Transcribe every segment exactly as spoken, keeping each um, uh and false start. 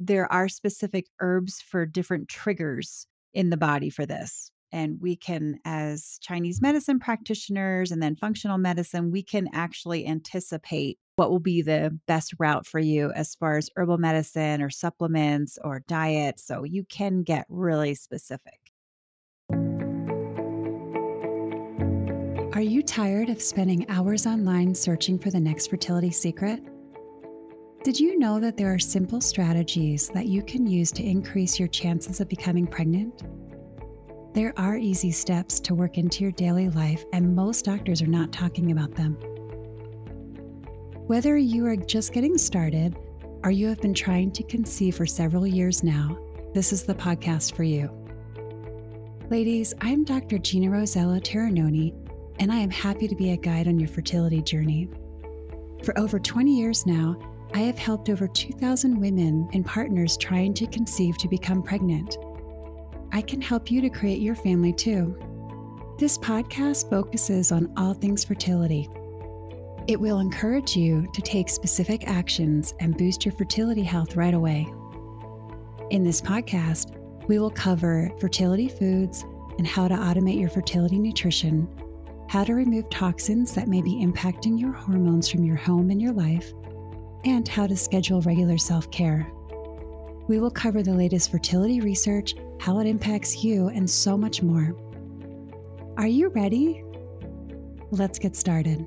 there are specific herbs for different triggers in the body for this. And we can, as Chinese medicine practitioners and then functional medicine, we can actually anticipate what will be the best route for you as far as herbal medicine or supplements or diet. So you can get really specific. Are you tired of spending hours online searching for the next fertility secret? Did you know that there are simple strategies that you can use to increase your chances of becoming pregnant? There are easy steps to work into your daily life, and most doctors are not talking about them. Whether you are just getting started or you have been trying to conceive for several years now, this is the podcast for you. Ladies, I'm Doctor Gina Rosella Terranoni, and I am happy to be a guide on your fertility journey. For over twenty years now, I have helped over two thousand women and partners trying to conceive to become pregnant. I can help you to create your family too. This podcast focuses on all things fertility. It will encourage you to take specific actions and boost your fertility health right away. In this podcast, we will cover fertility foods and how to automate your fertility nutrition, how to remove toxins that may be impacting your hormones from your home and your life, and how to schedule regular self-care. We will cover the latest fertility research, how it impacts you, and so much more. Are you ready? Let's get started.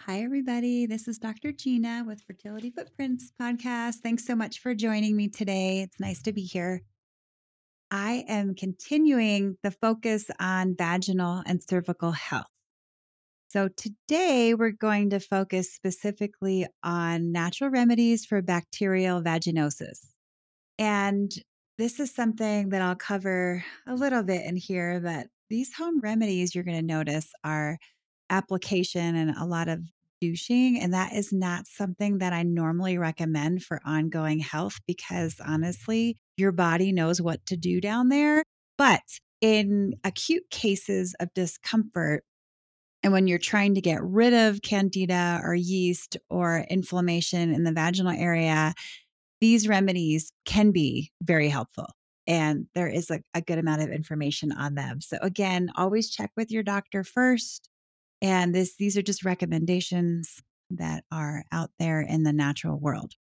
Hi, everybody. This is Doctor Gina with Fertility Footprints Podcast. Thanks so much for joining me today. It's nice to be here. I am continuing the focus on vaginal and cervical health. So today we're going to focus specifically on natural remedies for bacterial vaginosis. And this is something that I'll cover a little bit in here, but these home remedies you're going to notice are application and a lot of douching. And that is not something that I normally recommend for ongoing health because honestly, your body knows what to do down there. But in acute cases of discomfort, and when you're trying to get rid of candida or yeast or inflammation in the vaginal area, these remedies can be very helpful. And there is a, a good amount of information on them. So again, always check with your doctor first. And this, these are just recommendations that are out there in the natural world.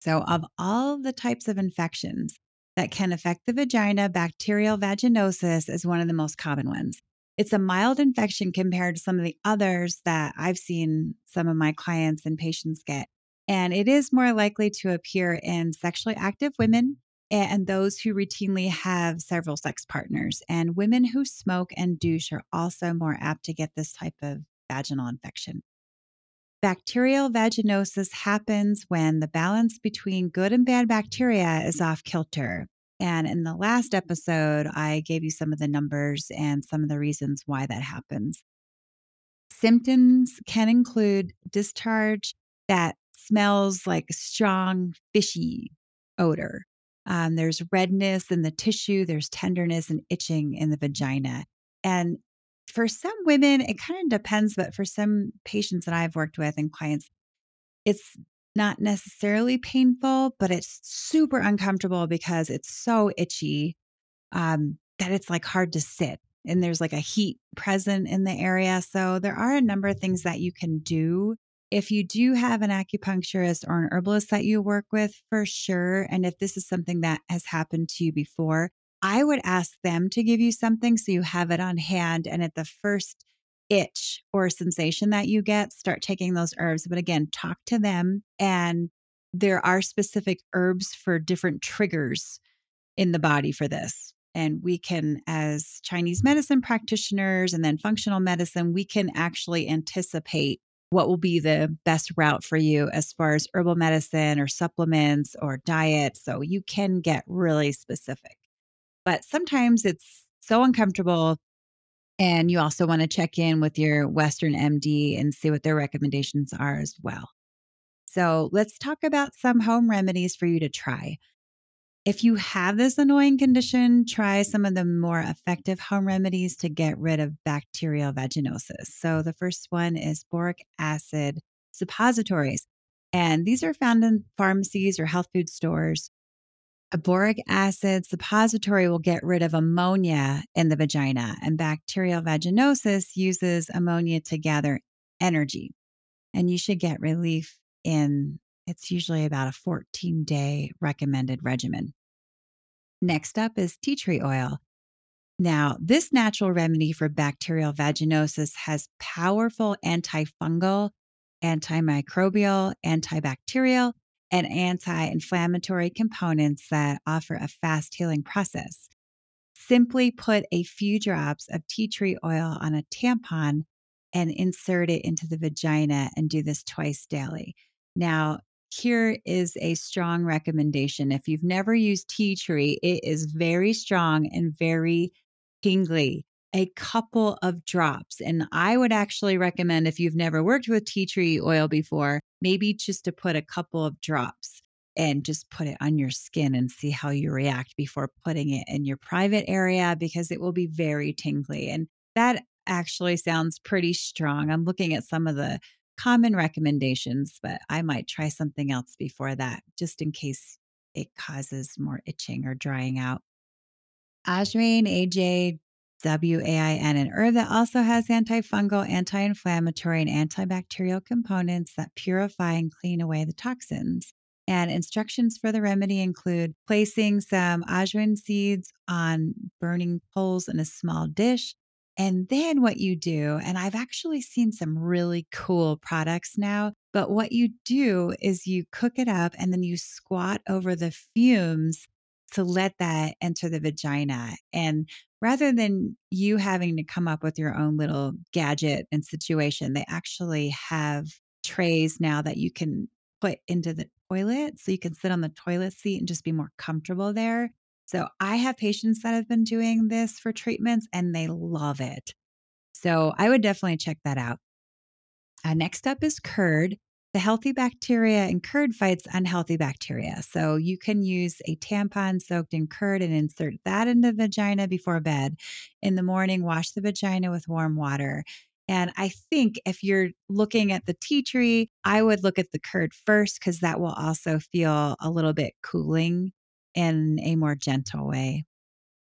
So of all the types of infections that can affect the vagina, bacterial vaginosis is one of the most common ones. It's a mild infection compared to some of the others that I've seen some of my clients and patients get. And it is more likely to appear in sexually active women and those who routinely have several sex partners. And women who smoke and douche are also more apt to get this type of vaginal infection. Bacterial vaginosis happens when the balance between good and bad bacteria is off kilter. And in the last episode, I gave you some of the numbers and some of the reasons why that happens. Symptoms can include discharge that smells like strong fishy odor. Um, there's redness in the tissue. There's tenderness and itching in the vagina. And for some women, it kind of depends, but for some patients that I've worked with and clients, it's not necessarily painful, but it's super uncomfortable because it's so itchy um, that it's like hard to sit. And there's like a heat present in the area. So there are a number of things that you can do. If you do have an acupuncturist or an herbalist that you work with, for sure, and if this is something that has happened to you before, I would ask them to give you something so you have it on hand. And at the first itch or sensation that you get, start taking those herbs. But again, talk to them. And there are specific herbs for different triggers in the body for this. And we can, as Chinese medicine practitioners and then functional medicine, we can actually anticipate what will be the best route for you as far as herbal medicine or supplements or diet. So you can get really specific. But sometimes it's so uncomfortable. And you also want to check in with your Western M D and see what their recommendations are as well. So let's talk about some home remedies for you to try. If you have this annoying condition, try some of the more effective home remedies to get rid of bacterial vaginosis. So the first one is boric acid suppositories. And these are found in pharmacies or health food stores. A boric acid suppository will get rid of ammonia in the vagina, and bacterial vaginosis uses ammonia to gather energy. And you should get relief in, it's usually about a fourteen-day recommended regimen. Next up is tea tree oil. Now, this natural remedy for bacterial vaginosis has powerful antifungal, antimicrobial, antibacterial, and anti-inflammatory components that offer a fast healing process. Simply put a few drops of tea tree oil on a tampon and insert it into the vagina, and do this twice daily. Now, here is a strong recommendation. If you've never used tea tree, it is very strong and very tingly. A couple of drops. And I would actually recommend, if you've never worked with tea tree oil before, maybe just to put a couple of drops and just put it on your skin and see how you react before putting it in your private area, because it will be very tingly. And that actually sounds pretty strong. I'm looking at some of the common recommendations, but I might try something else before that, just in case it causes more itching or drying out. Ajwain, A J, W A I N, an herb that also has antifungal, anti-inflammatory, and antibacterial components that purify and clean away the toxins. And instructions for the remedy include placing some ajwain seeds on burning coals in a small dish. And then what you do, and I've actually seen some really cool products now, but what you do is you cook it up and then you squat over the fumes to let that enter the vagina. And rather than you having to come up with your own little gadget and situation, they actually have trays now that you can put into the toilet. So you can sit on the toilet seat and just be more comfortable there. So I have patients that have been doing this for treatments and they love it. So I would definitely check that out. Uh, next up is curd. The healthy bacteria in curd fights unhealthy bacteria. So you can use a tampon soaked in curd and insert that into the vagina before bed. In the morning, wash the vagina with warm water. And I think if you're looking at the tea tree, I would look at the curd first, because that will also feel a little bit cooling in a more gentle way.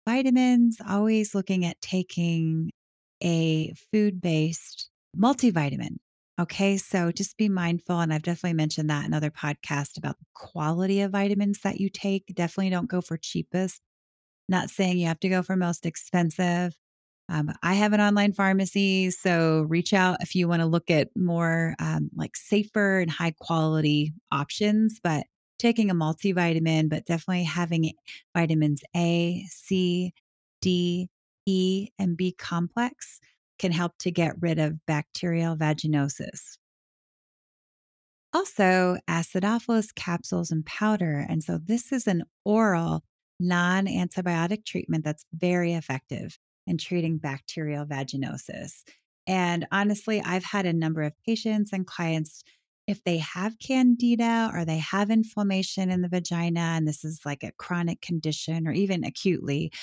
Vitamins, always looking at taking a food-based multivitamin. Okay, so just be mindful. And I've definitely mentioned that in other podcasts about the quality of vitamins that you take. Definitely don't go for cheapest. Not saying you have to go for most expensive. Um, I have an online pharmacy, so reach out if you want to look at more um, like safer and high quality options, but taking a multivitamin, but definitely having vitamins A, C, D, E, and B complex can help to get rid of bacterial vaginosis. Also, acidophilus capsules and powder. And so this is an oral non-antibiotic treatment that's very effective in treating bacterial vaginosis. And honestly, I've had a number of patients and clients, if they have candida or they have inflammation in the vagina, and this is like a chronic condition or even acutely,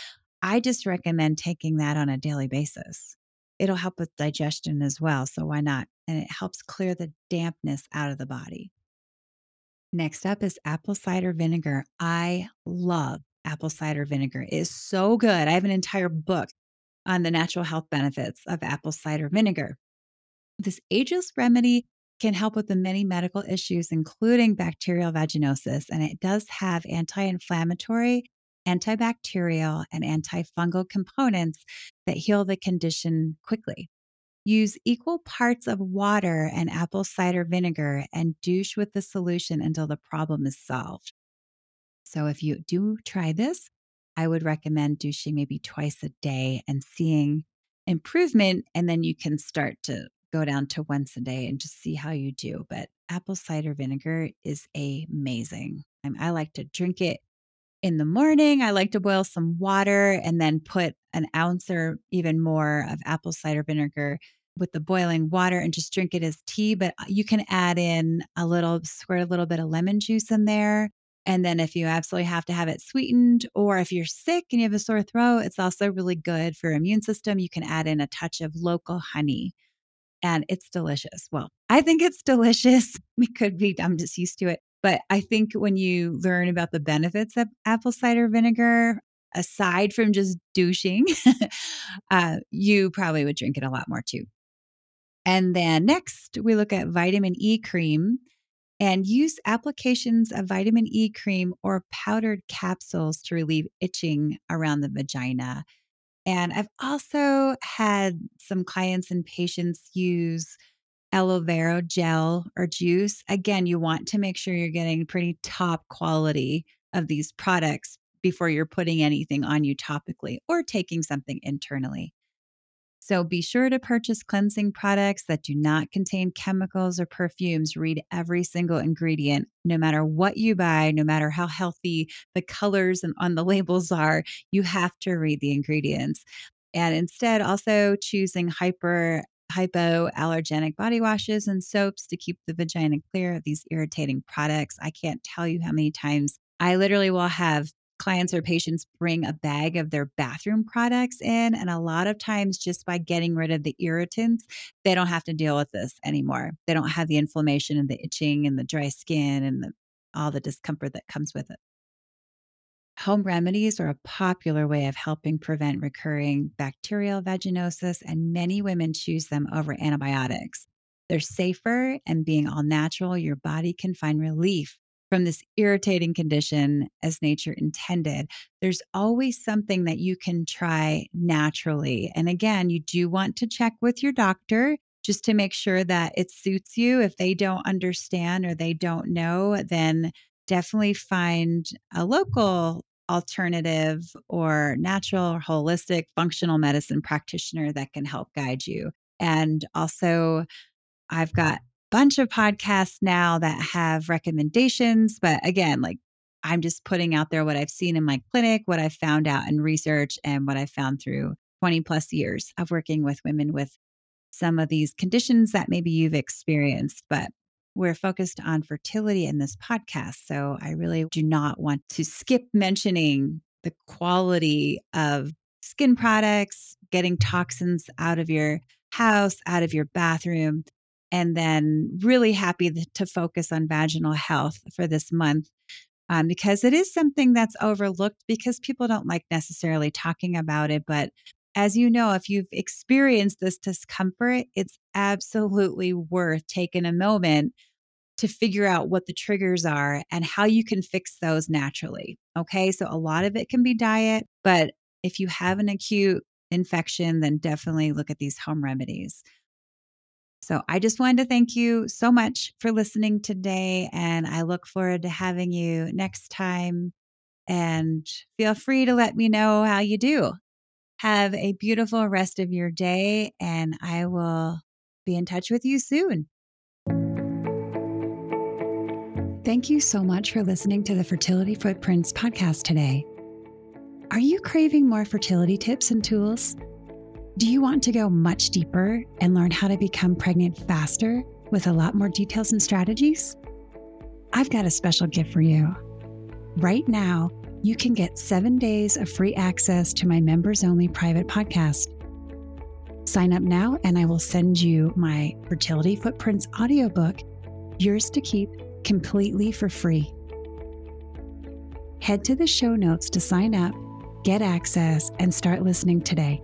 I just recommend taking that on a daily basis. It'll help with digestion as well, so why not? And it helps clear the dampness out of the body. Next up is apple cider vinegar. I love apple cider vinegar. It is so good. I have an entire book on the natural health benefits of apple cider vinegar. This ageless remedy can help with the many medical issues, including bacterial vaginosis, and it does have anti-inflammatory, antibacterial, and antifungal components that heal the condition quickly. Use equal parts of water and apple cider vinegar and douche with the solution until the problem is solved. So if you do try this, I would recommend douching maybe twice a day and seeing improvement, and then you can start to go down to once a day and just see how you do. But apple cider vinegar is amazing. I like to drink it in the morning. I like to boil some water and then put an ounce or even more of apple cider vinegar with the boiling water and just drink it as tea. But you can add in a little, squirt a little bit of lemon juice in there. And then if you absolutely have to have it sweetened, or if you're sick and you have a sore throat, it's also really good for your immune system. You can add in a touch of local honey. and it's delicious. Well, I think it's delicious. It could be, I'm just used to it. But I think when you learn about the benefits of apple cider vinegar, aside from just douching, uh, you probably would drink it a lot more too. And then next, we look at vitamin E cream, and use applications of vitamin E cream or powdered capsules to relieve itching around the vagina. And I've also had some clients and patients use aloe vera gel or juice. Again, you want to make sure you're getting pretty top quality of these products before you're putting anything on you topically or taking something internally. So be sure to purchase cleansing products that do not contain chemicals or perfumes. Read every single ingredient, no matter what you buy, no matter how healthy the colors and on the labels are, you have to read the ingredients. And instead, also choosing hyper, hypoallergenic body washes and soaps to keep the vagina clear of these irritating products. I can't tell you how many times I literally will have clients or patients bring a bag of their bathroom products in. And a lot of times just by getting rid of the irritants, they don't have to deal with this anymore. They don't have the inflammation and the itching and the dry skin and the, all the discomfort that comes with it. Home remedies are a popular way of helping prevent recurring bacterial vaginosis, and many women choose them over antibiotics. They're safer, and being all natural, your body can find relief from this irritating condition as nature intended. There's always something that you can try naturally. And again, you do want to check with your doctor just to make sure that it suits you. If they don't understand or they don't know, then definitely find a local alternative or natural or holistic functional medicine practitioner that can help guide you. And also, I've got bunch of podcasts now that have recommendations. But again, like I'm just putting out there what I've seen in my clinic, what I've found out in research, and what I've found through twenty plus years of working with women with some of these conditions that maybe you've experienced. But we're focused on fertility in this podcast. So I really do not want to skip mentioning the quality of skin products, getting toxins out of your house, out of your bathroom. And then really happy to focus on vaginal health for this month um, because it is something that's overlooked because people don't like necessarily talking about it. But as you know, if you've experienced this discomfort, it's absolutely worth taking a moment to figure out what the triggers are and how you can fix those naturally. Okay. So a lot of it can be diet, but if you have an acute infection, then definitely look at these home remedies. So I just wanted to thank you so much for listening today, and I look forward to having you next time. And feel free to let me know how you do. Have a beautiful rest of your day, and I will be in touch with you soon. Thank you so much for listening to the Fertility Footprints podcast today. Are you craving more fertility tips and tools? Do you want to go much deeper and learn how to become pregnant faster with a lot more details and strategies? I've got a special gift for you. Right now, you can get seven days of free access to my members-only private podcast. Sign up now and I will send you my Fertility Footprints audiobook, Yours to Keep, completely for free. Head to the show notes to sign up, get access, and start listening today.